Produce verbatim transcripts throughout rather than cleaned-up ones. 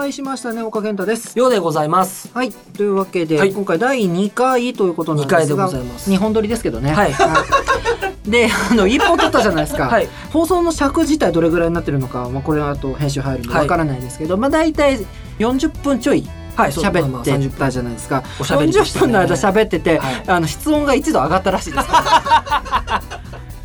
お会いしましたね。岡健太です。ようでございます。はい、というわけで、はい、今回だいにかいということなんですが、にかいでございます。にほん撮りですけどね。はい、はい、であのいっぽん撮ったじゃないですか。、はい、放送の尺自体どれぐらいになってるのか、まあ、これはあと編集入るのでわからないですけど、はい、まあ、大体よんじゅっぷんちょい喋、はい、ってたじゃないですか。おしゃべりでしたね。よんじゅっぷんの間喋ってて、はい、あの室温がいちど上がったらしいですから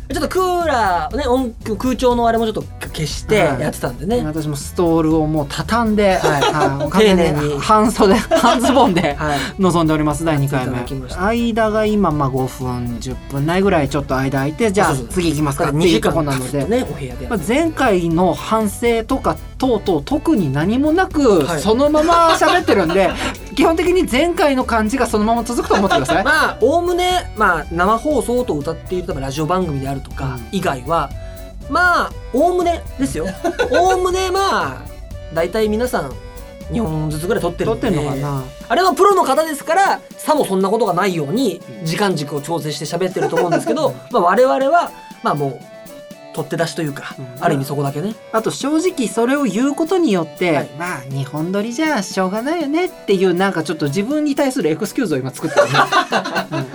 ちょっとクーラー、ね、音空調のあれもちょっと消してやってたんでね、はい、私もストールをもう畳んで、はいはい、完全に半袖半ズボンで臨んでおります。だいにかいめ、間が今まあごふんじゅっぷんないぐらいちょっと間空いて、じゃあ次行きますかっていうとこなので、ね、お部屋で、まあ、前回の反省とか等々特に何もなく、はい、そのまま喋ってるんで基本的に前回の感じがそのまま続くと思ってください。まあおおむね、まあ、生放送と歌っているラジオ番組であるとか以外は、うん、まあおおむねですよ。おおむねまあ大体皆さんにほんずつぐらい撮ってるので、撮ってんのかな。あれはプロの方ですからさもそんなことがないように時間軸を調整して喋ってると思うんですけどまあ我々はまあもう取って出しというか、うん、ある意味そこだけね。あと正直それを言うことによって、はい、まあにほん撮りじゃしょうがないよねっていう、なんかちょっと自分に対するエクスキューズを今作ってるね、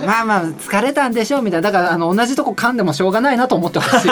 うん、まあまあ疲れたんでしょうみたいな。だからあの同じとこ噛んでもしょうがないなと思ってほしい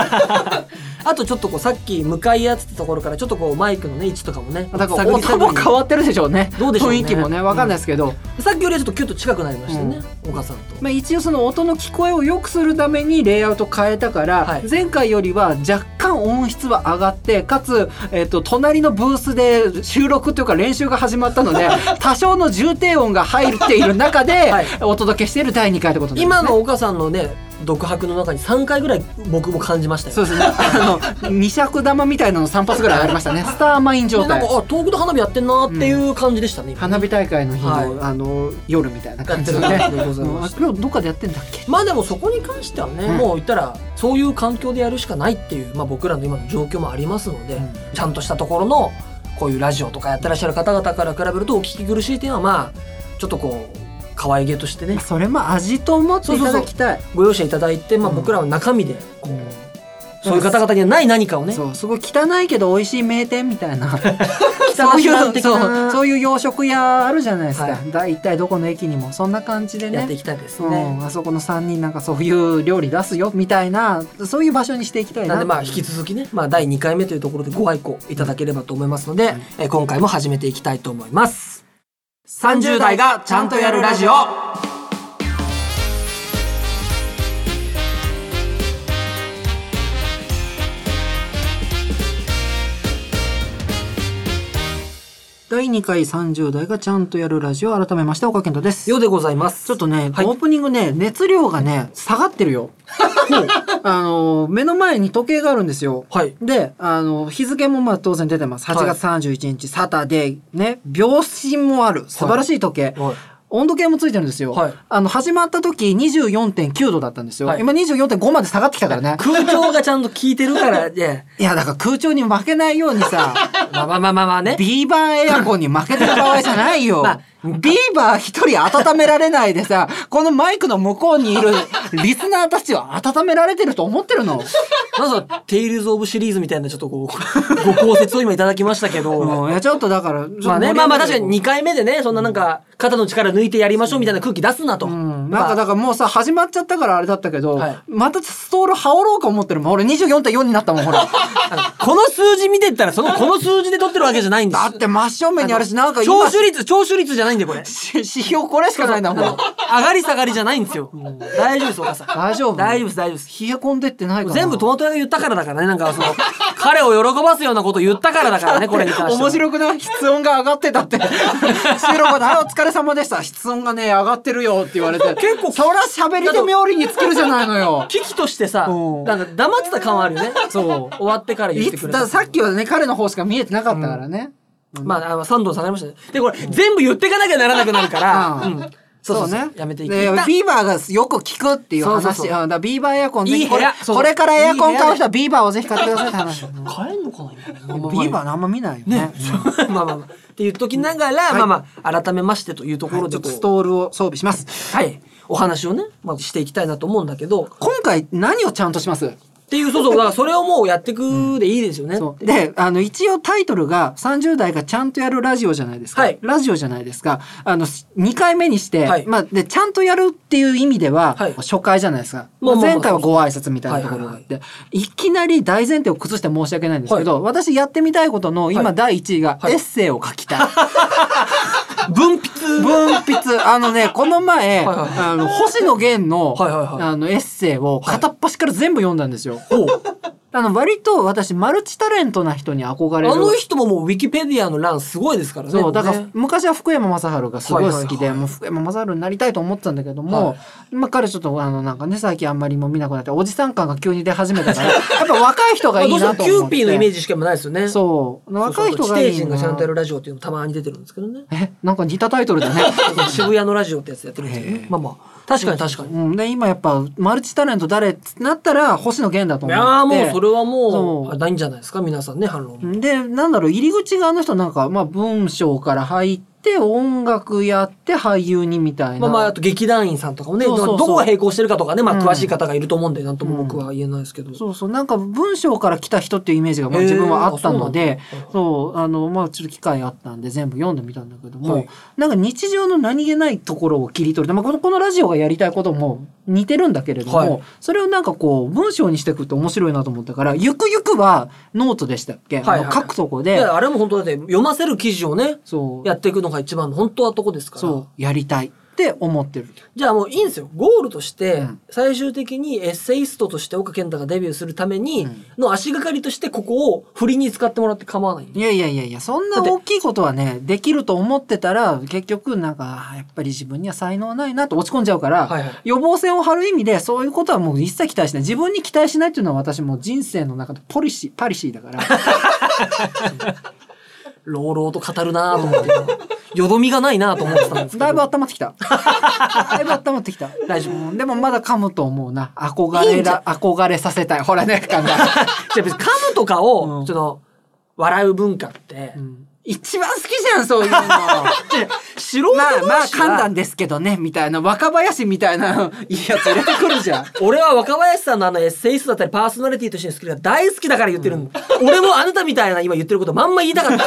あとちょっとこうさっき向かい合ってたところからちょっとこうマイクのね位置とかもね、だから音も変わってるでしょうね。どうでしょうね、雰囲気もね、分かんないですけど、うん、さっきよりはちょっとキュッと近くなりましたね、うん、岡さんと、まあ、一応その音の聞こえを良くするためにレイアウト変えたから、はい、前回よりは若干音質は上がって、かつ、えー、と隣のブースで収録というか練習が始まったので多少の重低音が入っている中でお届けしているだいにかいってことですね。今の岡さんのね独白の中にさんかいぐらい僕も感じましたよ。そうですね、あの二尺玉みたいなのさんぱつぐらいありましたねスターマイン状態、ね、なんかあ遠くで花火やってんなっていう感じでしたね、うん、花火大会の日の、はい、あの夜みたいな感じでね今日どっかでやってんだっけ。まあでもそこに関してはね、うん、もう言ったらそういう環境でやるしかないっていう、まあ、僕らの今の状況もありますので、うん、ちゃんとしたところのこういうラジオとかやってらっしゃる方々から比べるとお聞き苦しい点はまあちょっとこう可愛げとしてね、それも味と思っていただきたい。そうそうそう、ご容赦いただいて、まあうん、僕らは中身でこう、うん、そういう方々にはない何かをね、そうすごい汚いけど美味しい名店みたいなそういう的な、そういう洋食屋あるじゃないですか、はい、だ一体どこの駅にもそんな感じでねやっていきたいですね、うん、あそこのさんにんなんかそういう料理出すよみたいな、そういう場所にしていきたいな。なんでまあ引き続きね、まあ、だいにかいめというところでご愛顧いただければと思いますので、はい、え今回も始めていきたいと思います。さんじゅう代がちゃんとやるラジオ。だいにかいさんじゅう代がちゃんとやるラジオ、改めまして岡健太です。ようでございます。ちょっとね、はい、オープニングね熱量がね下がってるよあの目の前に時計があるんですよ、はい、であの日付もまあ当然出てます。はちがつさんじゅういちにち、はい、サタデーね、秒針もある素晴らしい時計、はいはい、温度計もついてるんですよ、はい、あの始まった時 にじゅうよんてんきゅうどだったんですよ、はい、今 にじゅうよんてんご まで下がってきたからね空調がちゃんと効いてるからねいやだから空調に負けないようにさまあまあまあまあね、ビーバーエアコンに負けてる場合じゃないよ、まあビーバー一人温められないでさ、このマイクの向こうにいるリスナーたちは温められてると思ってるの。なんかテイルズオブシリーズみたいなちょっとこうご考説を今いただきましたけど、うん、いやちょっとだからまあね、まあまあ確かににかいめでね、そんななんか肩の力抜いてやりましょうみたいな空気出すなと、うん、なんかだからもうさ始まっちゃったからあれだったけど、はい、またストール羽織ろうか思ってるもん。俺 にじゅうよんてんよん になったもんほらこの数字見てったらそのこの数字で取ってるわけじゃないんですだって真正面にあるし、なんか今聴取率聴取率じゃないないんでこれ指標これしかないなもう上がり下がりじゃないんですよ、うん、大丈夫ですお母さん大丈夫大丈夫です大丈夫です。冷え込んでってないかな。全部トマト屋が言ったからだからね、なんかその彼を喜ばすようなこと言ったからだからねこれに関して面白くない、室温が上がってたって収録でお疲れ様でした室温がね上がってるよって言われて結構そら喋りで冥利に尽きるじゃないのよ危機としてさ、なんか黙ってた感はあるよねそう終わってから言ってくれた。さっきはね彼の方しか見えてなかったからね、うんまあ、あのさんど下がりましたね。でこれ、うん、全部言っていかなきゃならなくなるから、うんうん、そうそうねやめていきたい。ビーバーがよく効くっていう話。そうそうそう、うん、だビーバーエアコンいい部屋、これからエアコン買う人はビーバーをぜひ買ってくださいって話買えんのかな今ビーバーあんま見ないよね、ねうん、まあまあ、まあ、って言っときながら、はい、まあまあ改めましてというところで、はい、ちょっとストールを装備します。はい、お話をね、まあ、していきたいなと思うんだけど、今回何をちゃんとします？っていう、そうそう、だからそれをもうやってくでいいですよね。うん、で、あの一応タイトルがさんじゅう代がちゃんとやるラジオじゃないですか。はい、ラジオじゃないですか。あのにかいめにして、はい、まあでちゃんとやるっていう意味では、はい、初回じゃないですか。まあ、前回はご挨拶みたいなところがあって、いきなり大前提を崩して申し訳ないんですけど、はい、私やってみたいことの今だいいちいがエッセイを書きたい。はい文筆文筆あのね、この前あの星野源のあのエッセイを片っ端から全部読んだんですよ。あの割と私マルチタレントな人に憧れる。あの人ももうウィキペディアの欄すごいですからね。そうだから昔は福山雅治がすごい好きで、もう福山雅治になりたいと思ってたんだけども、今彼ちょっとあのなんかね、最近あんまりも見なくなっておじさん感が急に出始めたから、やっぱ若い人がいいなと思って。キューピーのイメージしかないですよね。そう若い人がいい。地底人がちゃんとやるラジオっていうのたまに出てるんですけどね。えなんか似たタイトルだね。渋谷のラジオってやつやってるんですよね。まあまあ確かに確かに。うんで今やっぱマルチタレント誰ってなったら星野源だと思って。いやもうそれはもうないんじゃないですか皆さんね、反論で。なんだろう、入り口があの人なんか、まあ、文章から入って音楽やって俳優にみたいな、まあ、まああと劇団員さんとかもね、どこ並行してるかとかね、まあ、詳しい方がいると思うんで、うん、なんとも僕は言えないですけど、うん、そうそうなんか文章から来た人っていうイメージが自分はあったので、そうあのまあちょっと機会あったんで全部読んでみたんだけども、はい、なんか日常の何気ないところを切り取る、まあ、このこのラジオがやりたいことも似てるんだけれども、はい、それをなんかこう文章にしていくって面白いなと思ったから、ゆくゆくはノートでしたっけ、はい、はい、書くとこで、あれも本当だって読ませる記事をね、そうやっていくのが一番の本当はとこですから、そうやりたいって思ってる。じゃあもういいんですよ、ゴールとして最終的にエッセイストとして岡健太がデビューするためにの足がかりとしてここを振りに使ってもらって構わない。いやいやいやいや、そんな大きいことはねできると思ってたら結局なんかやっぱり自分には才能ないなと落ち込んじゃうから、はい、はい、予防線を張る意味でそういうことはもう一切期待しない。自分に期待しないっていうのは私もう人生の中でポリシーパリシーだから。朗々と語るなと思ってよどみがないなと思ってたんですけど、だいぶ温まってきただいぶ温まってきた大丈夫。でもまだ噛むと思うな、憧れら憧れさせたい。ほらね、噛んだ噛むとかをちょっと笑う文化って、うん、一番好きじゃんそういうの素人同士はまあまあ噛んだんですけどねみたいな、若林みたいないいやつ入れてくるじゃん俺は若林さんのあのエッセイストだったりパーソナリティとしてのスキルが大好きだから言ってる、うん、俺もあなたみたいな今言ってることまんま言いたかった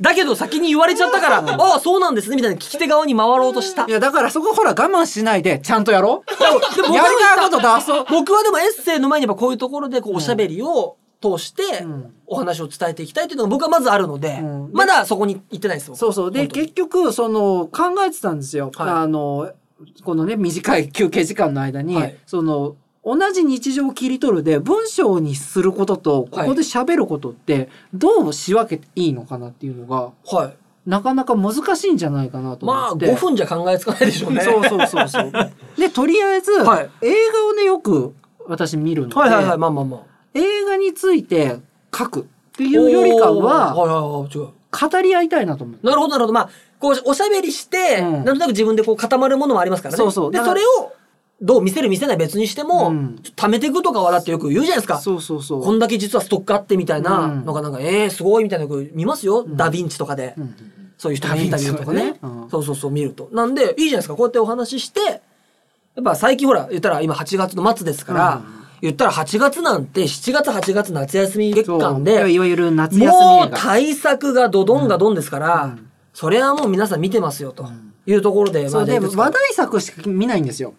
だけど先に言われちゃったから、ああそうなんですねみたいな聞き手側に回ろうとした。いやだからそこほら我慢しないでちゃんとやろう。でもやりたいこと出そう。僕はでもエッセイの前にやっぱこういうところでこうおしゃべりを通してお話を伝えていきたいというのが僕はまずあるので、うん、まだそこに行ってないですよ。そうそうで結局その考えてたんですよ。はい、あのこのね短い休憩時間の間に、はい、その。同じ日常を切り取るで文章にすることとここで喋ることってどう仕分けていいのかなっていうのが、はい、なかなか難しいんじゃないかなと思って。まあごふんじゃ考えつかないでしょうね。そうそうそうそう。でとりあえず、はい、映画をねよく私見るので、はいはいはい、まあまあまあ映画について書くっていうよりかは、はいはいはい、違う。語り合いたいなと思う。なるほどなるほど。まあこうおしゃべりして、うん、なんとなく自分でこう固まるものもありますからね。そうそう。でそれをどう見せる見せない別にしても、うん、貯めていくとかはだってよく言うじゃないですか。そうそうそう。こんだけ実はストックあってみたいなのが、うん、なんかえー、すごいみたいなの見ますよ、うん、ダヴィンチとかで、うん、そういう人のインタビューとかね、うん、そうそうそう見るとなんでいいじゃないですか。こうやってお話ししてやっぱ最近ほら言ったら今はちがつの末ですから、うん、言ったらはちがつなんてしちがつはちがつ夏休み月間でいわゆる夏休みもう対策がドドンがドンですから、うん、それはもう皆さん見てますよというところで、うん、そうで話題作しか見ないんですよ。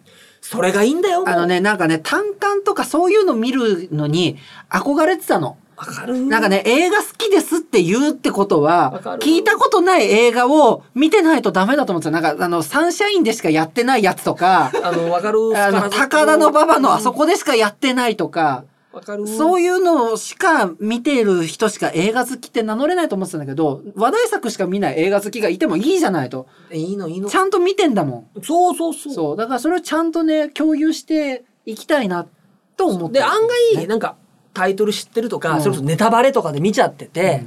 それがいいんだよ。あのね、なんかね、短観とかそういうの見るのに憧れてたの。わかる。なんかね、映画好きですって言うってことは、聞いたことない映画を見てないとダメだと思ってた。なんか、あの、サンシャインでしかやってないやつとか、あの、わかる。あの、高田の馬場のあそこでしかやってないとか、わかる。そういうのしか見てる人しか映画好きって名乗れないと思ってたんだけど、話題作しか見ない映画好きがいてもいいじゃないと。いいのいいの。ちゃんと見てんだもん。そうそうそう。そうだからそれをちゃんとね共有していきたいなと思って、ね。で案外なんかタイトル知ってるとか、うん、それこそネタバレとかで見ちゃってて、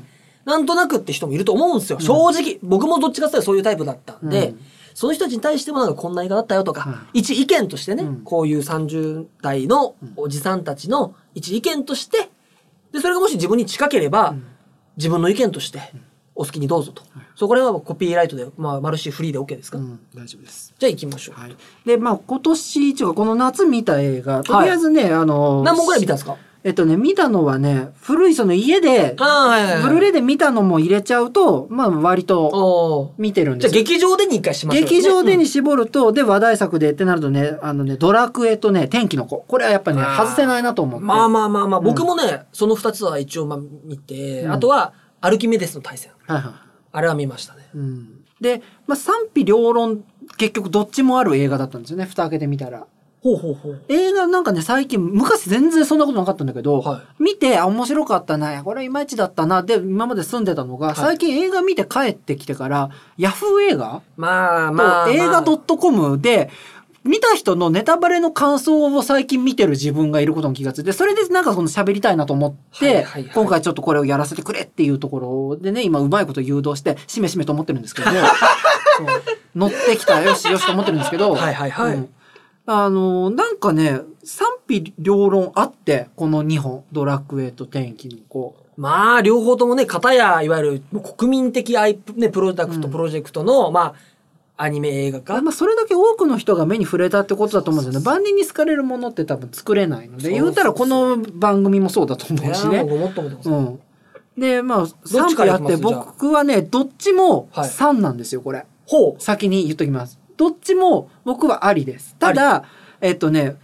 うん、なんとなくって人もいると思うんですよ。うん、正直僕もどっちかっていうとそういうタイプだったんで。うん、その人たちに対してもなんかこんな映画だったよとか、うん、一意見としてね、うん、こういうさんじゅう代のおじさんたちの一意見として、でそれがもし自分に近ければ、うん、自分の意見としてお好きにどうぞと。はい、そこら辺はコピーライトで、まあ、マルシーフリーで OK ですか、うん、大丈夫です。じゃあ行きましょう。はい、で、まあ、今年、一応この夏見た映画、とりあえずね、はい、あのー、何本ぐらい見たんですか？えっとね、見たのはね、古いその家で、ブルーレイで見たのも入れちゃうと、まあ割と見てるんです。じゃあ劇場でにいっかいしましょう、ね。劇場でに絞ると、うん、で話題作でってなるとね、あのね、ドラクエとね、天気の子。これはやっぱね、外せないなと思って。まあまあまあまあ、うん、僕もね、そのふたつは一応まあ見て、うん、あとはアルキメデスの対戦。はいはい、あれは見ましたね。うん、で、まあ賛否両論、結局どっちもある映画だったんですよね、蓋開けてみたら。ほうほうほう。映画なんかね、最近、昔全然そんなことなかったんだけど、はい、見て、あ、面白かったな、これいまいちだったな、で、今まで住んでたのが、はい、最近映画見て帰ってきてから、ヤフー映画まあまあ。映画 .com で、見た人のネタバレの感想を最近見てる自分がいることに気がついて、それでなんかその喋りたいなと思って、今回ちょっとこれをやらせてくれっていうところでね、今うまいこと誘導して、しめしめと思ってるんですけど、乗ってきた、よしよしと思ってるんですけど、はいはいはい。うん、あの、なんかね、賛否両論あって、このにほん。ドラクエと天気の子。まあ、両方ともね、片や、いわゆる国民的アイプ、ね、プロダクト、うん、プロジェクトの、まあ、アニメ映画化。まあ、それだけ多くの人が目に触れたってことだと思うんですよね。万人に好かれるものって多分作れないので、言うたらこの番組もそうだと思うしね。思ったことです。うん。で、まあ、賛否あって、僕はね、どっちもさんなんですよ、これ。ほう。先に言っときます。どっちも僕はありです。ただ、えっとね、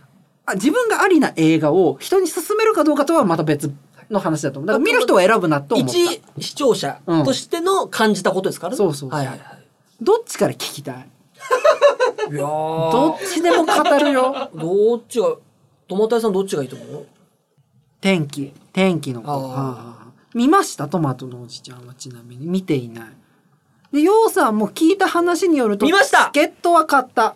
自分がありな映画を人に勧めるかどうかとはまた別の話だと思う。だから見る人は選ぶなと思った。一視聴者としての感じたことですからね。そうそうそう。はいはいはい。どっちから聞きたい？いやー。どっちでも語るよ。どっちが、トマト屋さんどっちがいいと思う？天気。天気の子。あー。見ました？トマトのおじちゃんはちなみに。見ていない。で、ようさんも聞いた話によると、見ました。チケットは買った。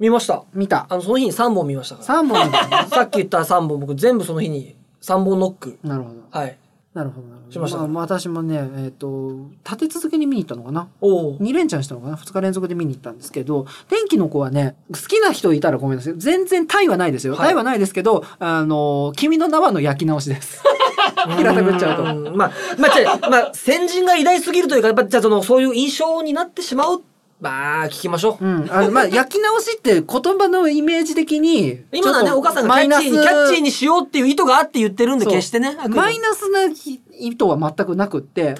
見ました。見た。あの、その日にさんぼん見ましたから。さんぼん、ね、さっき言ったさんぼん、僕全部その日にさんぼんノック。なるほど。はい。なるほど、なるほど。しました。まあ、私もね、えっと、立て続けに見に行ったのかな。おう。に連チャンしたのかな。ふつか連続で見に行ったんですけど、天気の子はね、好きな人いたらごめんなさい。全然タイはないですよ。はい、タイはないですけど、あの、君の名はの焼き直しです。平たく言っちゃうと。まあ、まあ、じゃあ、まあ、先人が偉大すぎるというか、やっぱ、じゃあ、その、そういう印象になってしまう。まあ、聞きましょう。うん。あの、まあ、焼き直しって言葉のイメージ的に、今のはね、お母さんがキャッチーに、キャッチーにしようっていう意図があって言ってるんで、決してね。マイナスな意図は全くなくって、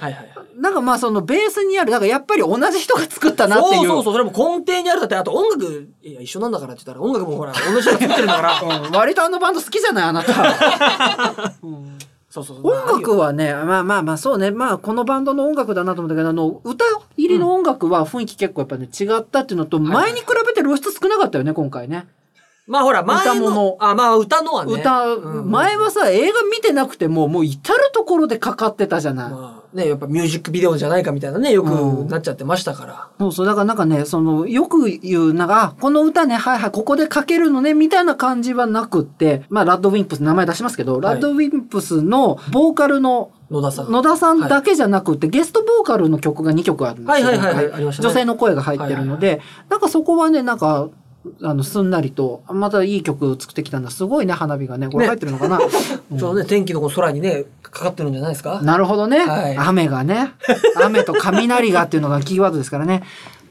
なんかまあ、そのベースにある、なんかやっぱり同じ人が作ったなっていう。そうそうそう、それも根底にあるだって、あと音楽、いや、一緒なんだからって言ったら、音楽もほら、同じ人が作ってるんだから。うん、割とあのバンド好きじゃない、あなた。うんそうそうそう音楽はね、まあまあまあそうね、まあこのバンドの音楽だなと思ったけど、あの、歌入りの音楽は雰囲気結構やっぱね、違ったっていうのと、前に比べて露出少なかったよね、今回ね。まあほら、前の。歌物。あ、まあ歌のはね。歌、前はさ、映画見てなくても、もう至るところでかかってたじゃない。まあ、ね、やっぱミュージックビデオじゃないかみたいなね、よくなっちゃってましたから。うん、そうそう、だからなんかね、その、よく言う、なんか、この歌ね、はいはい、ここでかけるのね、みたいな感じはなくって、まあ、ラッドウィンプス、名前出しますけど、はい、ラッドウィンプスのボーカルの、野田さん。野田さんだけじゃなくて、はい、ゲストボーカルの曲がにきょくあるんですよ。はいはいはい、ありましたね。女性の声が入ってるので、はいはいはい、なんかそこはね、なんか、あの、すんなりと、またいい曲作ってきたんだ。すごいね、花火がね。これ入ってるのかな、ねうん、そうね、天気の空にね、かかってるんじゃないですか。なるほどね。はい、雨がね。雨と雷がっていうのがキーワードですからね。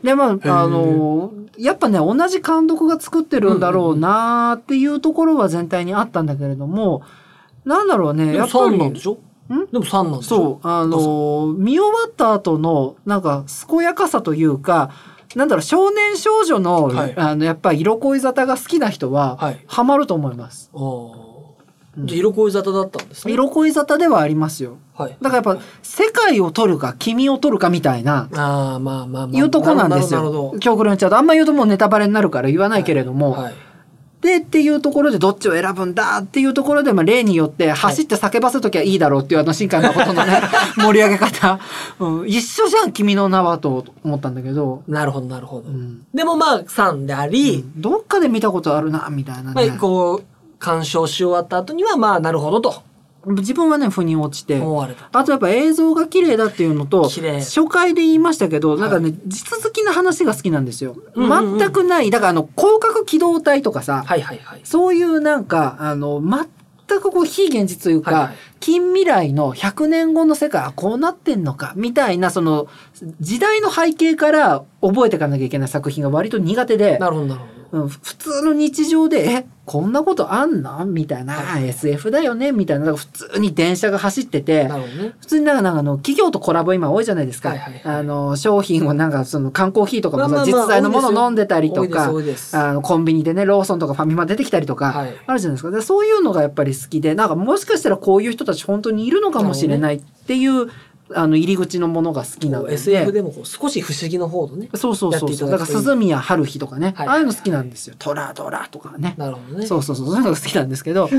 で、まあ、あの、やっぱね、同じ監督が作ってるんだろうなーっていうところは全体にあったんだけれども、なんだろうね、やっぱり。さんなんでしょんでもさんなんでしょそう、あの、見終わった後の、なんか、健やかさというか、なんだろう、少年少女の、はい、あの、やっぱり色恋沙汰が好きな人は、はい、ハマると思います。うん、じゃあ色恋沙汰だったんですね。色恋沙汰ではありますよ。はい、だからやっぱ、世界を取るか、君を取るかみたいな、あまあまあまあ、いうとこなんですよ。極論言っちゃうと、あんま言うともうネタバレになるから言わないけれども、はいはい、で、っていうところでどっちを選ぶんだっていうところで、まあ例によって、走って叫ばすときはいいだろうっていうあの、新海誠のね、盛り上げ方。うん、一緒じゃん、君の名はと思ったんだけど。なるほど、なるほど。うん、でもまあ、さんであり、うん、どっかで見たことあるな、みたいなね。まあ、こう、鑑賞し終わった後には、まあ、なるほどと。自分はね、腑に落ちて。あとやっぱ映像が綺麗だっていうのと、初回で言いましたけど、なんかね、地続きな話が好きなんですよ。全くない。だからあの、広角機動隊とかさ、そういうなんか、あの、全くこう非現実というか、はいはい、近未来のひゃくねんごの世界はこうなってんのかみたいな、その時代の背景から覚えていかなきゃいけない作品が割と苦手で、なるほどなるほど、うん、普通の日常でえこんなことあんなみたいな、はい、エスエフ だよねみたいな、普通に電車が走ってて、なるほど、ね、普通になんかなんかの企業とコラボ今多いじゃないですか、はいはいはい、あの商品をなんかその缶コーヒーとかもさ、まあまあまあ、実際のもの飲んでたりとか、あのコンビニでねローソンとかファミマ出てきたりとか、はい、あるじゃないですか。でそういうのがやっぱり好きで、なんかもしかしたらこういう人たち本当にいるのかもしれないっていう、ね、あの入り口のものが好きなので、 エスエフ でもこう少し不思議の方とね、そうそうそうそう、だから涼宮ハルヒとかね、はいはいはい、ああいうの好きなんですよ。トラドラとかね、なるほどね、そうそうそう、そういうのが好きなんですけど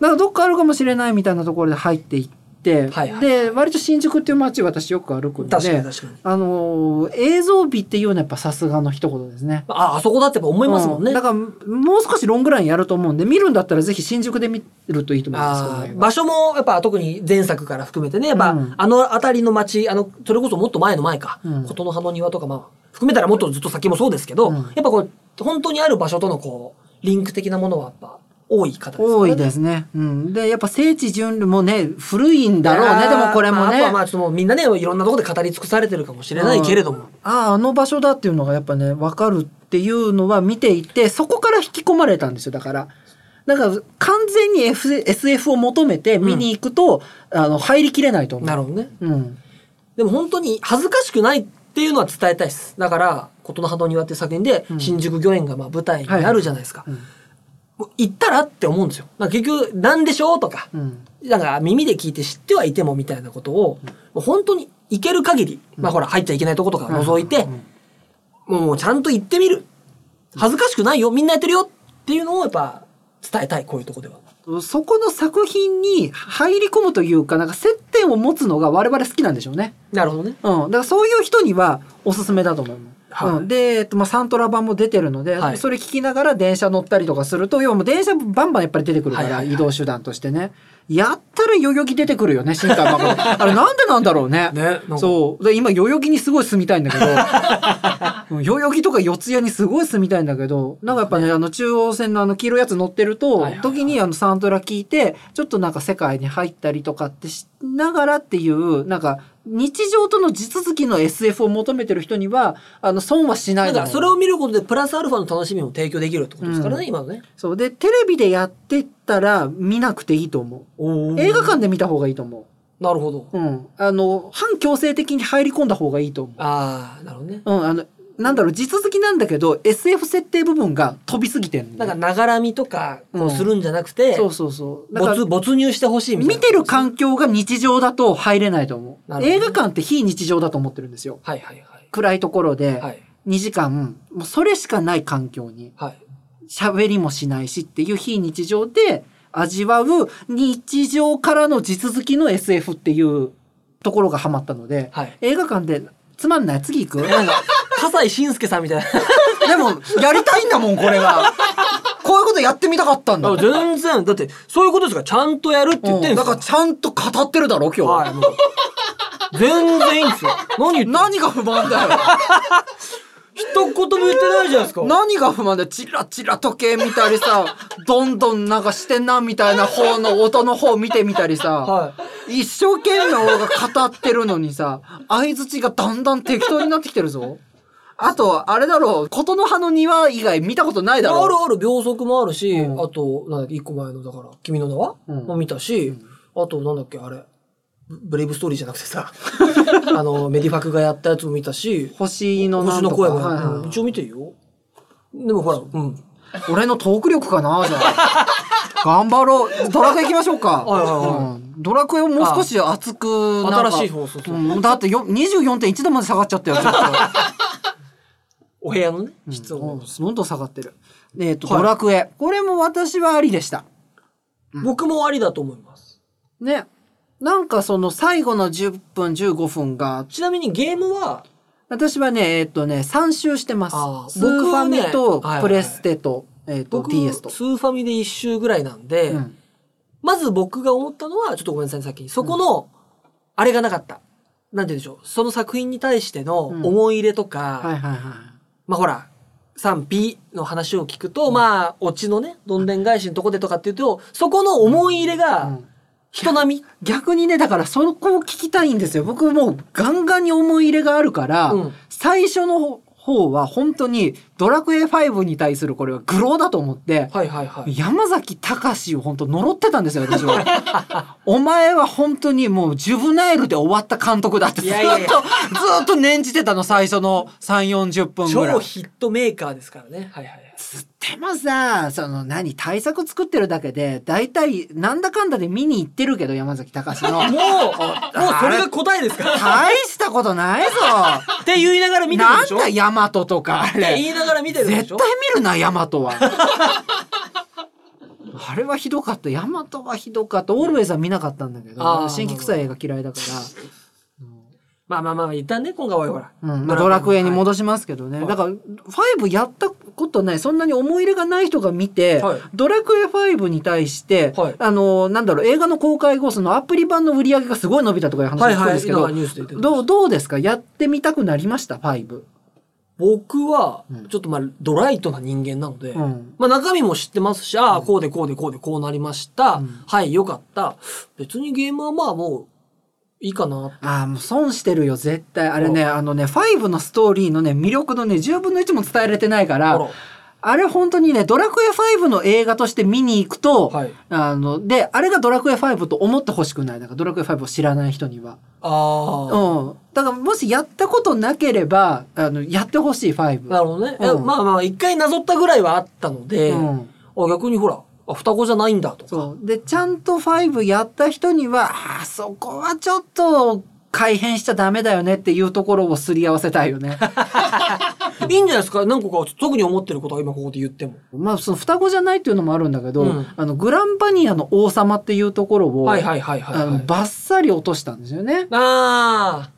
なんかどっかあるかもしれないみたいなところで入っていってで、はいはい、で割と新宿っていう街私よく歩くんで、確かに確かに、あのー、映像美っていうのはやっぱさすがの一言ですね。ああそこだって思いますもんね、うん、だからもう少しロングラインやると思うんで、見るんだったらぜひ新宿で見るといいと思いますけど、場所もやっぱ特に前作から含めてね、やっぱ、うん、あの辺りの街、あのそれこそもっと前の前か、うん、琴の葉の庭とか、まあ、含めたらもっとずっと先もそうですけど、うん、やっぱこう本当にある場所とのこうリンク的なものはやっぱ多い方ですね。多いですね。うん。で、やっぱ聖地巡礼もね、古いんだろうね。でもこれもね。まあ、あとはまあちょっともうみんなね、いろんなところで語り尽くされてるかもしれないけれども。うん、ああ、あの場所だっていうのがやっぱね、わかるっていうのは見ていて、そこから引き込まれたんですよ、だから。だから完全に、F、エスエフ を求めて見に行くと、うん、あの、入りきれないと思う。なるほどね。うん。でも本当に恥ずかしくないっていうのは伝えたいです。だから、琴の葉の庭っていう作品で、新宿御苑がまあ舞台になるじゃないですか。うんはいうん、行ったらって思うんですよ。なんか結局なんでしょうとか、うん、なんか耳で聞いて知ってはいてもみたいなことを、うん、本当に行ける限り、うん、まあほら入っちゃいけないとことか除いて、うんうん、もうちゃんと行ってみる、恥ずかしくないよ、みんなやってるよっていうのをやっぱ伝えたい、こういうとこでは。そこの作品に入り込むというか、なんか接点を持つのが我々好きなんでしょうね。なるほどね。うん、だからそういう人にはおすすめだと思います。はいうん、で、まあ、サントラ版も出てるので、はい、それ聞きながら電車乗ったりとかすると、要はもう電車バンバンやっぱり出てくるから、はいはいはい、移動手段としてね、やったら代々木出てくるよね、新海誠あれなんでなんだろうね。ね、そうで今代々木にすごい住みたいんだけど代々木とか四谷にすごい住みたいんだけど、なんかやっぱね、あの中央線のあの黄色いやつ乗ってると、はいはいはい、時にあのサントラ聞いてちょっとなんか世界に入ったりとかってしながらっていう、なんか日常との地続きの エスエフ を求めてる人にはあの損はしないの。だからそれを見ることでプラスアルファの楽しみも提供できるってことですからね、うん、今のね。そうでテレビでやってたら見なくていいと思う。映画館で見た方がいいと思う。なるほど。うん、あの反強制的に入り込んだ方がいいと思う。ああ、なるほどね。うん、あのなんだろう、地続きなんだけど エスエフ 設定部分が飛びすぎてんの。なんかながらみとかこうするんじゃなくて、うん、そうそうそう。だから没、没入してほしいみたいな。見てる環境が日常だと入れないと思う、ね。映画館って非日常だと思ってるんですよ。はいはいはい。暗いところでにじかん、はい、もうそれしかない環境に、喋りもしないしっていう非日常で味わう日常からの地続きの エスエフ っていうところがハマったので、はい、映画館でつまんない次行く。なんか笠井信介さんみたいなでもやりたいんだもん、これはこういうことやってみたかったんだ。全然だってそういうことですから、ちゃんとやるって言ってるんです、うん、だからちゃんと語ってるだろ今日は、はい、もう全然いいんですよ。 何, 何が不満だよ一言も言ってないじゃないですか。何が不満だよ。チラチラ時計見たりさどんどんなんかしてんなみたいな方の音の方見てみたりさ、はい、一生懸命俺が語ってるのにさ相槌がだんだん適当になってきてるぞ。あとあれだろう、琴の葉の庭以外見たことないだろう。あるある、秒速もあるし、うん、あとなんだっけいっこまえのだから君の名は、うん、も見たし、うん、あとなんだっけあれブレイブストーリーじゃなくてさあのメディファクがやったやつも見たし、星のなんとか星の声も、はいはいはい、一応見てるよ。でもほら、うん、俺のトーク力かなじゃあ頑張ろう。ドラクエ行きましょうか。はいはいはい、うん、ドラクエをもう少し熱くなんか新しい放送、うん、だって にじゅうよんてんいちどまで下がっちゃったよちょっとお部屋のね、室温、うん、どんどん下がってる。えっと、はい、ドラクエ、これも私はありでした、うん、僕もありだと思いますね。なんかその最後のじゅっぷんじゅうごふんが、ちなみにゲームは私はねえっとねさん周してます。あー、スーファミとプレステと、はいはいはい、えっと ディーエス とスーファミでいち周ぐらいなんで、うん、まず僕が思ったのはちょっとごめんなさい先にそこの、うん、あれがなかった。なんて言うんでしょう、その作品に対しての思い入れとか、うんはいはいはい、まあほら賛否の話を聞くと、うん、まあオチのねどんでん返しのとこでとかっていうとそこの思い入れが人並み、うん、逆にねだからそこを聞きたいんですよ。僕もうガンガンに思い入れがあるから、うん、最初の方は本当にドラクエファイブに対するこれは愚弄だと思って、はいはいはい、山崎隆を本当呪ってたんですよ私は。お前は本当にもうジュブナイルで終わった監督だってずっといやいやいやずっと念じてたの最初の さんじゅうよんじゅっぷんぐらい。超ヒットメーカーですからね、はいはい、でもさその何対策作ってるだけでだいたいなんだかんだで見に行ってるけど山崎隆のもうもうそれが答えですから大したことないぞって言いながら見てるでしょ。なんだヤマトとかあれ言いながら見てるでしょ。絶対見るなヤマトはあれはひどかった。ヤマトはひどかった。オールウェイズは見なかったんだけど新規臭い映画嫌いだからまあまあまあ一旦ね今回はほら、うんまあ、ドラクエに戻しますけどね、はい、だからファイブやったことないそんなに思い入れがない人が見て、はい、ドラクエファイブに対して、はい、あのなんだろう映画の公開後そのアプリ版の売り上げがすごい伸びたとかいう話をしたんですけど、はいはい、どう、どうですかやってみたくなりましたファイブ。僕はちょっとまあドライトな人間なので、うんまあ、中身も知ってますしああこうでこうでこうでこうなりました、うん、はいよかった別にゲームはまあもういいかなってああもう損してるよ絶対あれねあのねファイブのストーリーのね魅力のねじゅうぶんのいちも伝えられてないからあれ本当にねドラクエファイブの映画として見に行くと、はい、あのであれがドラクエファイブと思ってほしくないだからドラクエファイブを知らない人にはあ、うん、だからもしやったことなければあのやってほしいファイブ。なるほどね、うん、まあまあ一回なぞったぐらいはあったので、うん、あ逆にほらあ双子じゃないんだとかそうでちゃんとファイブやった人にはあそこはちょっと改変しちゃダメだよねっていうところをすり合わせたいよねいいんじゃないですか何個か特に思ってることは今ここで言ってもまあその双子じゃないっていうのもあるんだけど、うん、あのグランパニアの王様っていうところをバッサリ落としたんですよね。あ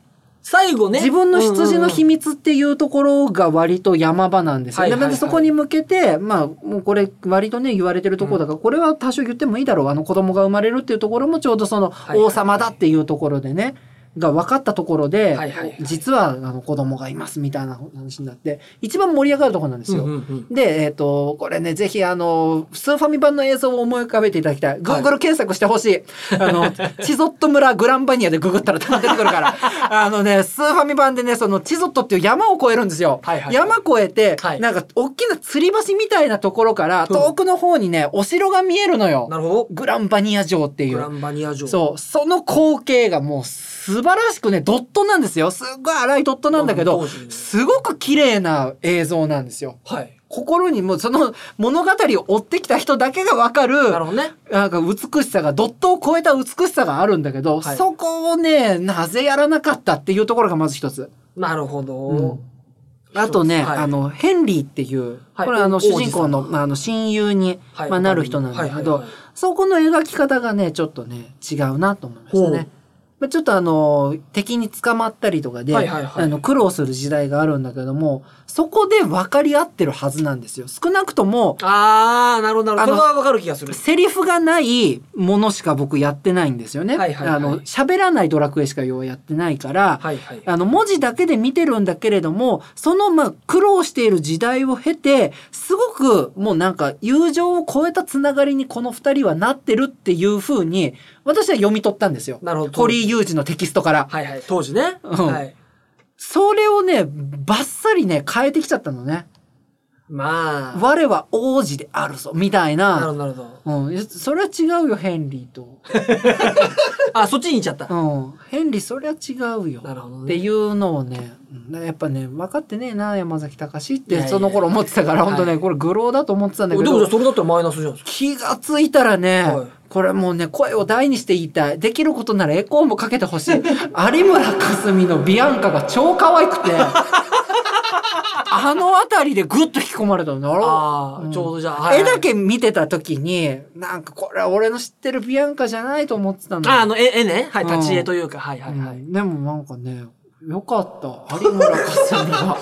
最後ね自分の羊の秘密っていうところが割と山場なんですよ、うんうんうん、でそこに向けてまあもうこれ割とね言われてるところだから、うん、これは多少言ってもいいだろうあの子供が生まれるっていうところもちょうどその王様だっていうところでね、はいはいはいが分かったところで、はいはいはい、実はあの子供がいますみたいな話になって一番盛り上がるところなんですよ、うんうんうん、で、えーと、これねぜひあのスーファミ版の映像を思い浮かべていただきたい。 Google 検索してほしい、はい、あのチゾット村グランパニアでググったら出てくるからあのねスーファミ版でねそのチゾットっていう山を越えるんですよ、はいはい、山越えて、はい、なんか大きな吊り橋みたいなところから遠くの方にねお城が見えるのよ。なるほど。グランパニア城っていうグランパニア城 そう、その光景がもうす素晴らしくねドットなんですよ。すごい荒いドットなんだけどすごく綺麗な映像なんですよ、はい、心にもうその物語を追ってきた人だけが分かる、なるほどね、なんか美しさがドットを超えた美しさがあるんだけど、はい、そこをねなぜやらなかったっていうところがまず一つ。なるほど、うんあとね、はい、あのヘンリーっていう、はい、これはあの主人公の、まあ、あの親友に、はいまあ、なる人なんだけど、はいはいはいはい、そこの描き方がねちょっとね違うなと思いましたね。ちょっとあの敵に捕まったりとかで、はいはいはい、あの苦労する時代があるんだけどもそこで分かり合ってるはずなんですよ少なくとも。ああなるほどなるほど、それは分かる気がする。セリフがないものしか僕やってないんですよね、はいはいはい、あの喋らないドラクエしかようやってないから、はいはい、あの文字だけで見てるんだけれどもそのまあ苦労している時代を経てすごくもうなんか友情を超えたつながりにこのふたりはなってるっていう風に私は読み取ったんですよ。なるほど。堀井雄二のテキストから。はいはい。当時ね。うん。はい、それをね、バッサリね、変えてきちゃったのね。まあ。我は王子であるぞ、みたいな。なるほど、なるほど。うん。それは違うよ、ヘンリーと。あ、そっちに行っちゃった。うん。ヘンリー、それは違うよ。なるほど、ね。っていうのをね、やっぱね、分かってねえな、山崎隆って、その頃思ってたから、いやいや本当ね、はい、これ愚弄だと思ってたんだけど。でもじゃあそれだったらマイナスじゃないですか。気がついたらね、はい、これもうね声を大にして言いたい。できることならエコーもかけてほしい。有村架純のビアンカが超可愛くてあの辺りでグッと引き込まれたんだろう。あ、うん、ちょうどじゃあ、はいはい、絵だけ見てた時になんかこれは俺の知ってるビアンカじゃないと思ってたんだ。あ、あの絵ね、はい、立ち絵というか、はいはいはい、うん、でもなんかねよかった有村架純が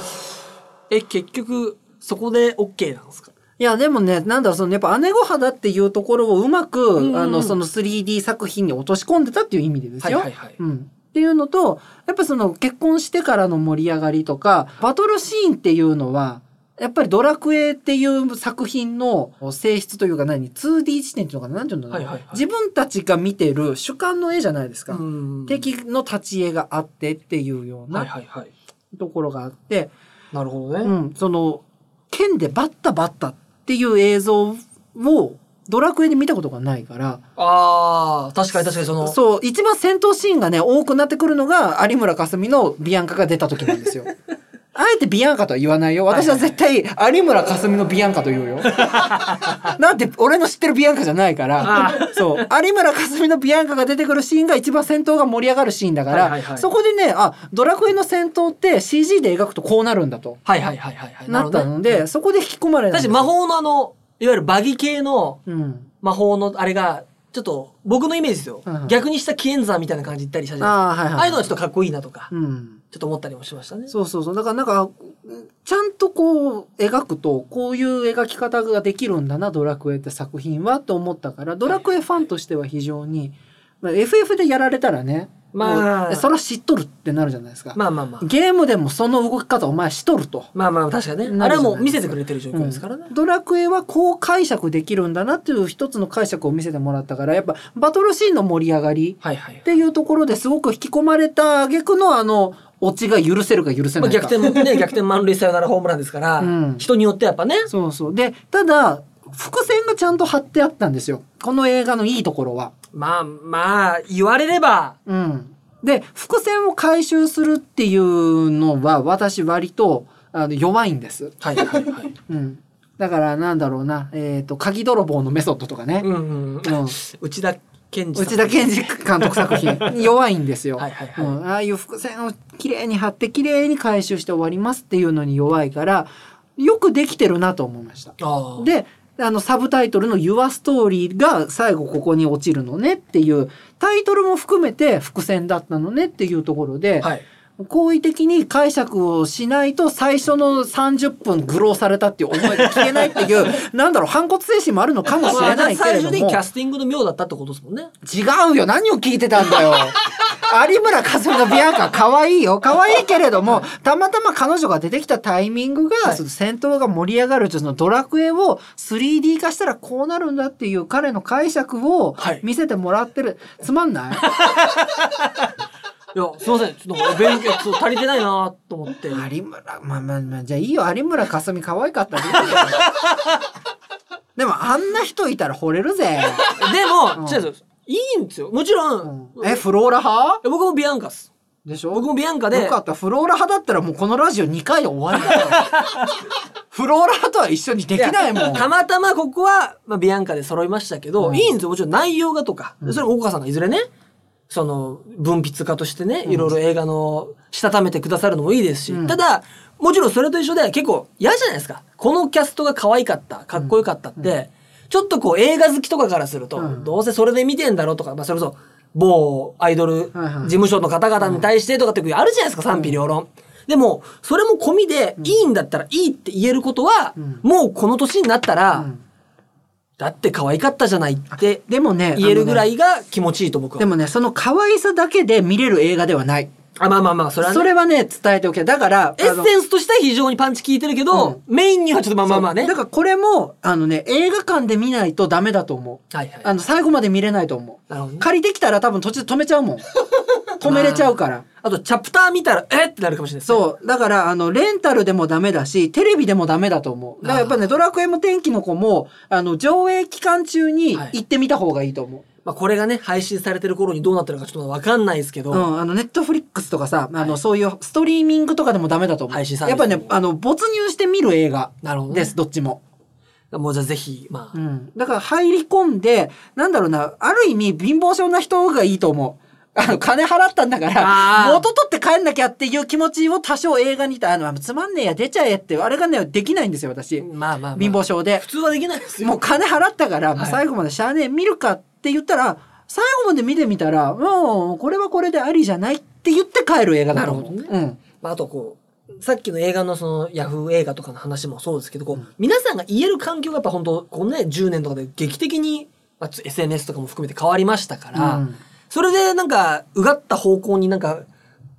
え結局そこで OK なんですか。いやでもね、なんだろう、そのやっぱ姉御肌っていうところをうまく、うんうん、あのその スリーディー 作品に落とし込んでたっていう意味でですよ、はいはいはい、うん、っていうのとやっぱその結婚してからの盛り上がりとかバトルシーンっていうのはやっぱりドラクエっていう作品の性質というか何 ツーディー 視点っていうのかな、何ていうのかな、はいはいはい、自分たちが見てる主観の絵じゃないですか、敵の立ち絵があってっていうようなところがあって、はいはいはい、なるほどね、うん、その剣でバッタバッタっていう映像をドラクエで見たことがないから、あ確かに確かにそのそう一番戦闘シーンがね多くなってくるのが有村架純のビアンカが出た時なんですよあえてビアンカとは言わないよ、私は絶対有村架純のビアンカと言うよなんて俺の知ってるビアンカじゃないからそう有村架純のビアンカが出てくるシーンが一番戦闘が盛り上がるシーンだから、はいはいはい、そこでねあドラクエの戦闘って シージー で描くとこうなるんだとなったので、そこで引き込まれたんですよ。魔法のあのいわゆるバギ系の魔法のあれがちょっと僕のイメージですよ、うん、逆にしたキエンザーみたいな感じいったりしたじゃないですか、 あ、はいはいはい、ああいうのはちょっとかっこいいなとか、うん、ちょっと思ったりもしましたね。そうそうそう、だからなんかちゃんとこう描くとこういう描き方ができるんだなドラクエって作品はと思ったから、ドラクエファンとしては非常に、まあ、エフエフ でやられたらね、まあ、それは知っとるってなるじゃないですか、まあまあまあ、ゲームでもその動き方お前知っとると、まあまあ確かにね、あれはもう見せてくれてる状況ですからね、うん、ドラクエはこう解釈できるんだなっていう一つの解釈を見せてもらったから、やっぱバトルシーンの盛り上がりっていうところですごく引き込まれた挙句のあのオチが許せるか許せないか、まあ、逆転ね逆転満塁サヨナラホームランですから、うん、人によってやっぱねそうそう、でただ伏線がちゃんと張ってあったんですよこの映画のいいところは。まあまあ言われれば、うん、で伏線を回収するっていうのは私割とあの弱いんです、はいはいはいうん、だからなんだろうな、えーと、鍵泥棒のメソッドとかね、うんうんうん、内田健二、内田健二監督作品弱いんですよはいはい、はいうん、ああいう伏線を綺麗に張って綺麗に回収して終わりますっていうのに弱いからよくできてるなと思いました。あであのサブタイトルの Your Story が最後ここに落ちるのねっていうタイトルも含めて伏線だったのねっていうところで、はい、好意的に解釈をしないと最初のさんじゅっぷん愚弄されたっていう思いが消えないっていうなんだろう反骨精神もあるのかもしれないけれども、最初にキャスティングの妙だったってことですもんね。違うよ、何を聞いてたんだよ有村架純のビアンカ可愛いよ、可愛いけれどもたまたま彼女が出てきたタイミングが、はい、戦闘が盛り上がるそのドラクエを スリーディー 化したらこうなるんだっていう彼の解釈を見せてもらってる、はい、つまんないいやすいませんちょっと勉強足りてないなと思って有村まあまあまあじゃあいいよ、有村架純可愛かったらいいよでもあんな人いたら惚れるぜでも、うん、違うんですよ、いいんですよもちろん、うん、えフローラ派？僕もビアンカっすでしょ。僕もビアンカでよかった。フローラ派だったらもうこのラジオにかいで終わりだよフローラ派とは一緒にできないもん。いたまたまここは、まあ、ビアンカで揃いましたけど、うん、いいんですよもちろん内容がとか、うん、それ大川さんがいずれねその文筆家としてねいろいろ映画のしたためてくださるのもいいですし、うん、ただもちろんそれと一緒で結構嫌じゃないですか、このキャストが可愛かったかっこよかったって、うんうん、ちょっとこう映画好きとかからすると、うん、どうせそれで見てんだろうとか、まあ、それこそ某アイドル事務所の方々に対してとかってあるじゃないですか、賛否両論、うん、でもそれも込みでいいんだったらいいって言えることは、うん、もうこの年になったら、うん、だって可愛かったじゃないってでもね言えるぐらいが気持ちいいと僕は、でもねその可愛さだけで見れる映画ではない、あまあまあまあそれはね、それはね伝えておきゃ、だからエッセンスとしては非常にパンチ効いてるけど、うん、メインにはちょっとまあまあまあね、だからこれもあのね映画館で見ないとダメだと思う、はいはい、あの最後まで見れないと思う、なるほど、借りてきたら多分途中で止めちゃうもん止めれちゃうから、まあ、あとチャプター見たらえってなるかもしれないですね。そうだからあのレンタルでもダメだしテレビでもダメだと思う、だからやっぱねドラクエも天気の子もあの上映期間中に行ってみた方がいいと思う、はい、まあ、これがね配信されてる頃にどうなってるかちょっと分かんないですけど、うん、あのネットフリックスとかさ、はい、あのそういうストリーミングとかでもダメだと思う、配信サービスやっぱりねあの没入して見る映画です。なるほどね、どっちももうじゃあぜひまあ、うん、だから入り込んでなんだろうな、ある意味貧乏症な人がいいと思う、あの金払ったんだから元取って帰んなきゃっていう気持ちを多少映画にたあのつまんねえや出ちゃえってあれがねできないんですよ私、まあまあまあ、貧乏症で普通はできないですよ、もう金払ったから、はい、もう最後までしゃあねえ見るかって言ったら最後まで見てみたらもうこれはこれでありじゃないって言って帰る映画だと思う。なるほどね、うん、まあ、あとこうさっきの映画のそのヤフー映画とかの話もそうですけどこう、うん、皆さんが言える環境がやっぱ本当このねじゅうねんとかで劇的に、まあ、エスエヌエス とかも含めて変わりましたから、うん、それでなんかうがった方向になんか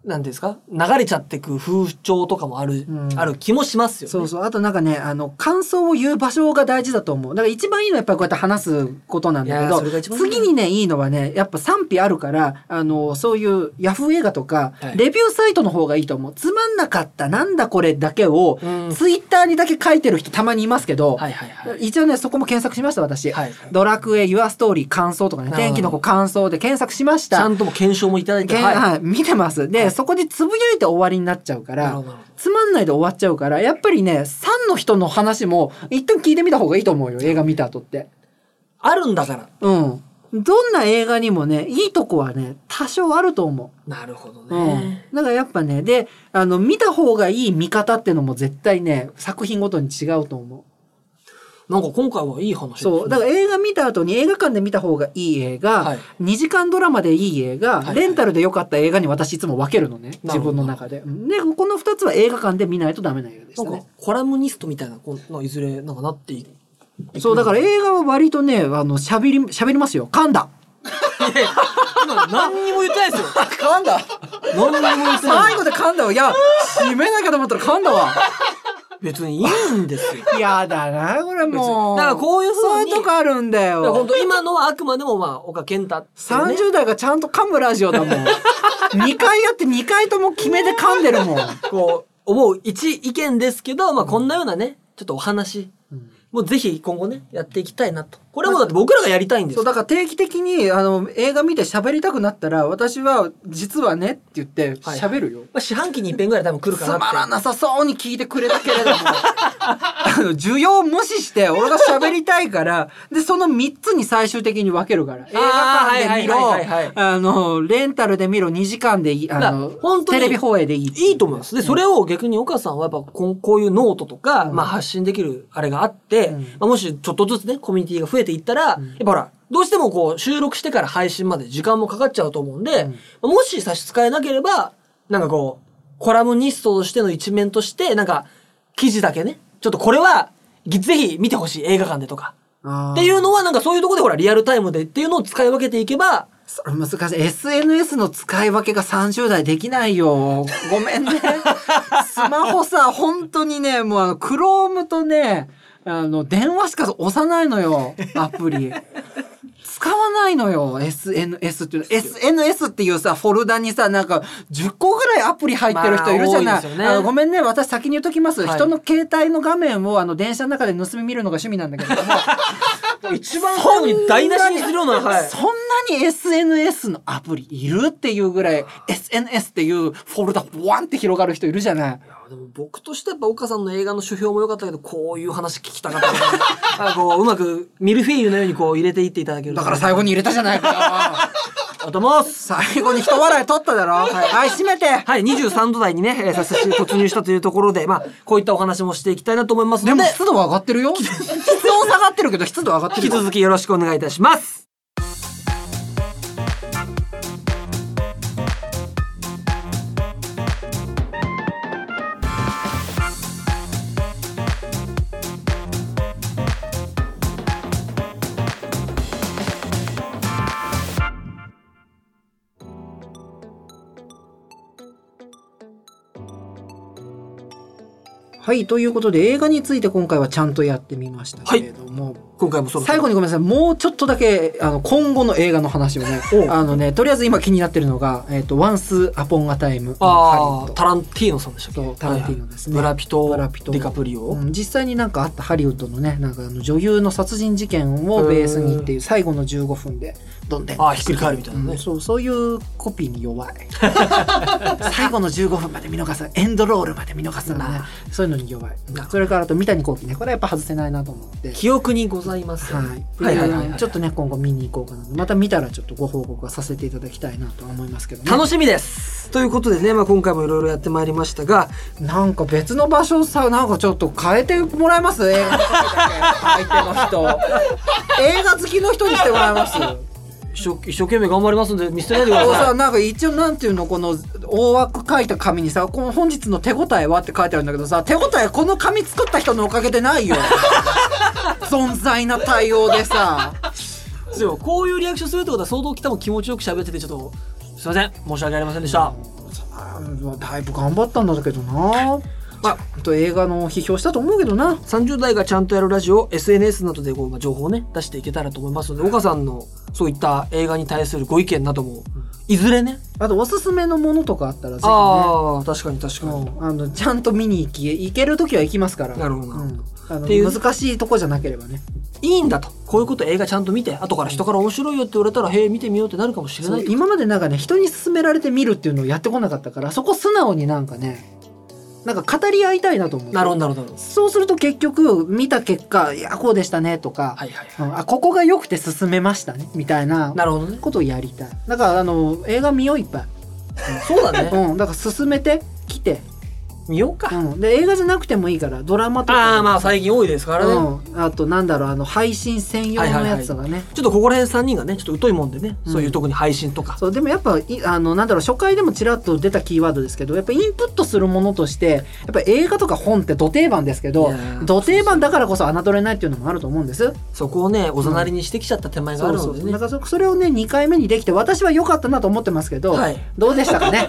なんですか、流れちゃってく風潮とかもある、うん、ある気もしますよね。そうそう。あとなんかね、あの感想を言う場所が大事だと思う。だから一番いいのはやっぱりこうやって話すことなんだけど、次にねいいのはね、やっぱ賛否あるから、あのそういうヤフー映画とか、はい、レビューサイトの方がいいと思う。つまんなかったなんだこれだけを、うん、ツイッターにだけ書いてる人たまにいますけど、はいはいはい、一応ねそこも検索しました私、はいはい。ドラクエ Your Story 感想とかね、天気の子感想で検索しました。ちゃんとも検証もいただいて、はいはい、見てます。で、はい、そこでつぶやいて終わりになっちゃうから、つまんないで終わっちゃうから、やっぱりねさんの人の話も一旦聞いてみた方がいいと思うよ。映画見た後ってあるんだから、うん、どんな映画にもねいいとこはね多少あると思う。なるほどね、うん、だからやっぱね、であの見た方がいい見方っていうのも絶対ね作品ごとに違うと思う。なんか今回はいい話ですね。そうだから映画見た後に映画館で見た方がいい映画、はい、にじかんドラマでいい映画、はいはい、レンタルで良かった映画に私いつも分けるのね、自分の中で。でこのふたつは映画館で見ないとダメな映画でしたね。なんかコラムニストみたいなこのいずれなんかなっていく。そうだから映画は割とね、あの喋り喋りますよ。噛んだ。いやいや今何にも言ってないですよ。噛んだ。何にも言ってない。最後で噛んだわ。いや締めなきゃと思ったら噛んだわ。別にいいんですよ。やだなこれもう。だからこういう風にそういうとこあるんだよ。だから本当今のはあくまでもまあ岡健太、ね。さんじゅう代がちゃんと噛むラジオだもん。にかいやってにかいとも決めで噛んでるもん。こう思う一意見ですけど、まあこんなようなねちょっとお話。うんもうぜひ今後ねやっていきたいなと。これもだって僕らがやりたいんですよ。そうだから定期的にあの映画見て喋りたくなったら、私は実はねって言って喋るよ、はいはい。まあ、四半期に一遍ぐらい多分来るかなって。つまらなさそうに聞いてくれたけれどもあの需要を無視して俺が喋りたいからでそのみっつに最終的に分けるから。映画館で見ろ、あのレンタルで見ろ、にじかんでいい、あの本当にテレビ放映でいいっていう。いいと思います。でそれを逆に岡さんはやっぱこういうノートとか、うん、まあ発信できるあれがあって。うんまあ、もしちょっとずつねコミュニティが増えていったら、うん、やっぱほらどうしてもこう収録してから配信まで時間もかかっちゃうと思うんで、うん、もし差し支えなければなんかこうコラムニストとしての一面としてなんか記事だけねちょっとこれはぜひ見てほしい映画館でとかっていうのはなんかそういうとこでほらリアルタイムでっていうのを使い分けていけば。それ難しい。 エスエヌエス の使い分けがさんじゅう代できないよ。ごめんねスマホさ本当にねもうあの Chrome とねあの電話しか押さないのよアプリ使わないのよ エスエヌエス っていう エスエヌエス っていうさフォルダにさなんかじゅっこぐらいアプリ入ってる人いるじゃない、まあ多いですよね、あのごめんね私先に言っときます、はい、人の携帯の画面をあの電車の中で盗み見るのが趣味なんだけども一番最後に台無しにするようなそんなに、はい、そんなに エスエヌエス のアプリいるっていうぐらいエスエヌエス っていうフォルダワンって広がる人いるじゃない。でも僕としてはやっぱ岡さんの映画の書評も良かったけどこういう話聞きたかったからこううまくミルフィーユのようにこう入れていっていただけるだから最後に入れたじゃないかあともう最後に一笑い取っただろはい、はい、締めてはいにじゅうさんど台にね、えー、さっ突入したというところでまあこういったお話もしていきたいなと思いますので。でも湿度は上がってるよ湿度下がってるけど湿度上がってるよ。引き続きよろしくお願いいたします。はいということで映画について今回はちゃんとやってみましたけれども、はい、今回もそろそろ最後にごめんなさいもうちょっとだけあの今後の映画の話をねあのねとりあえず今気になってるのがえっとワンスアポンアタイムあタランティーノさんでしたっけ。タランティーノですね、はいはい、ブラピトブラピトディカプリオ、うん、実際になんかあったハリウッドのねなんかあの女優の殺人事件をベースにっていう最後のじゅうごふんでどんでんあひっくり返るみたいなね、うん、そうそういうコピーに弱い最後のじゅうごふんまで見逃すエンドロールまで見逃すな、ね、そういうのに弱い。それからあと三谷幸喜ねこれはやっぱ外せないなと思って記憶にございます、ね、はいはいはい、はい、ちょっとね今後見に行こうかなまた見たらちょっとご報告はさせていただきたいなと思いますけど、ね、楽しみですということでね、まあ、今回もいろいろやってまいりましたがなんか別の場所さなんかちょっと変えてもらいます映画相手の人映画好きの人にしてもらいます一 生, 一生懸命頑張りますんで見捨てないでください。さなんか一応なんていうのこの大枠書いた紙にさこの本日の手応えはって書いてあるんだけどさ手応えこの紙作った人のおかげでないよ存在な対応でさでもこういうリアクションするってことは相当きたも気持ちよく喋っててちょっとすいません申し訳ありませんでした、うんだいぶ頑張ったんだけどな。まあ、あと映画の批評したと思うけどな。さんじゅう代がちゃんとやるラジオ エスエヌエス などでこう情報をね出していけたらと思いますので、岡さんのそういった映画に対するご意見なども、うん、いずれね、あとおすすめのものとかあったらぜひね。あ、確かに確かに、うん、あのちゃんと見に行き行けるときは行きますから。なるほどな、うん、あの難しいとこじゃなければね、いいんだと、こういうこと映画ちゃんと見て、後から人から面白いよって言われたら、うん、へえ見てみようってなるかもしれない。今までなんかね、人に勧められて見るっていうのをやってこなかったから、そこ素直になんかね、なんか語り合いたいなと思う。なるほどなるほど。そうすると結局見た結果、いやこうでしたねとか、はいはいはい、うん、あここが良くて進めましたねみたいなことをやりたい。だからあの映画見よういっぱい。そうだね。うん、だから進めてきて見ようか。うん、で映画じゃなくてもいいからドラマとか。ああまあ最近多いですからね。うん、あとなんだろう、あの配信専用のやつとかね、はいはいはい。ちょっとここら辺さんにんがねちょっと疎いもんでね、うん、そういう特に配信とか。そうでもやっぱあのなんだろう、初回でもちらっと出たキーワードですけど、やっぱインプットするものとしてやっぱ映画とか本ってど定番ですけど、ど定番だからこそ侮れないっていうのもあると思うんです。そこをねおざなりにしてきちゃった手前があるのでね。うん、そうそうそう、だからそれをねにかいめにできて私は良かったなと思ってますけど、はい、どうでしたかね。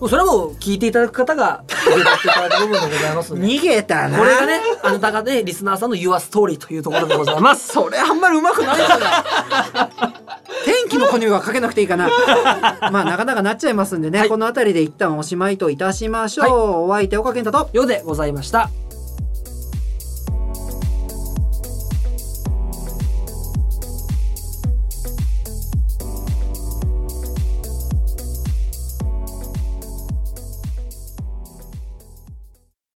それはもう聞いていただく方が逃げていただく部分でございますので、逃げたな、これがねあなたがねリスナーさんの Your Story というところでございます。それあんまりうまくないから天気の子にはかけなくていいかな。まあなかなかなっちゃいますんでね、はい、この辺りで一旦おしまいといたしましょう、はい、お相手岡健太とようでございました。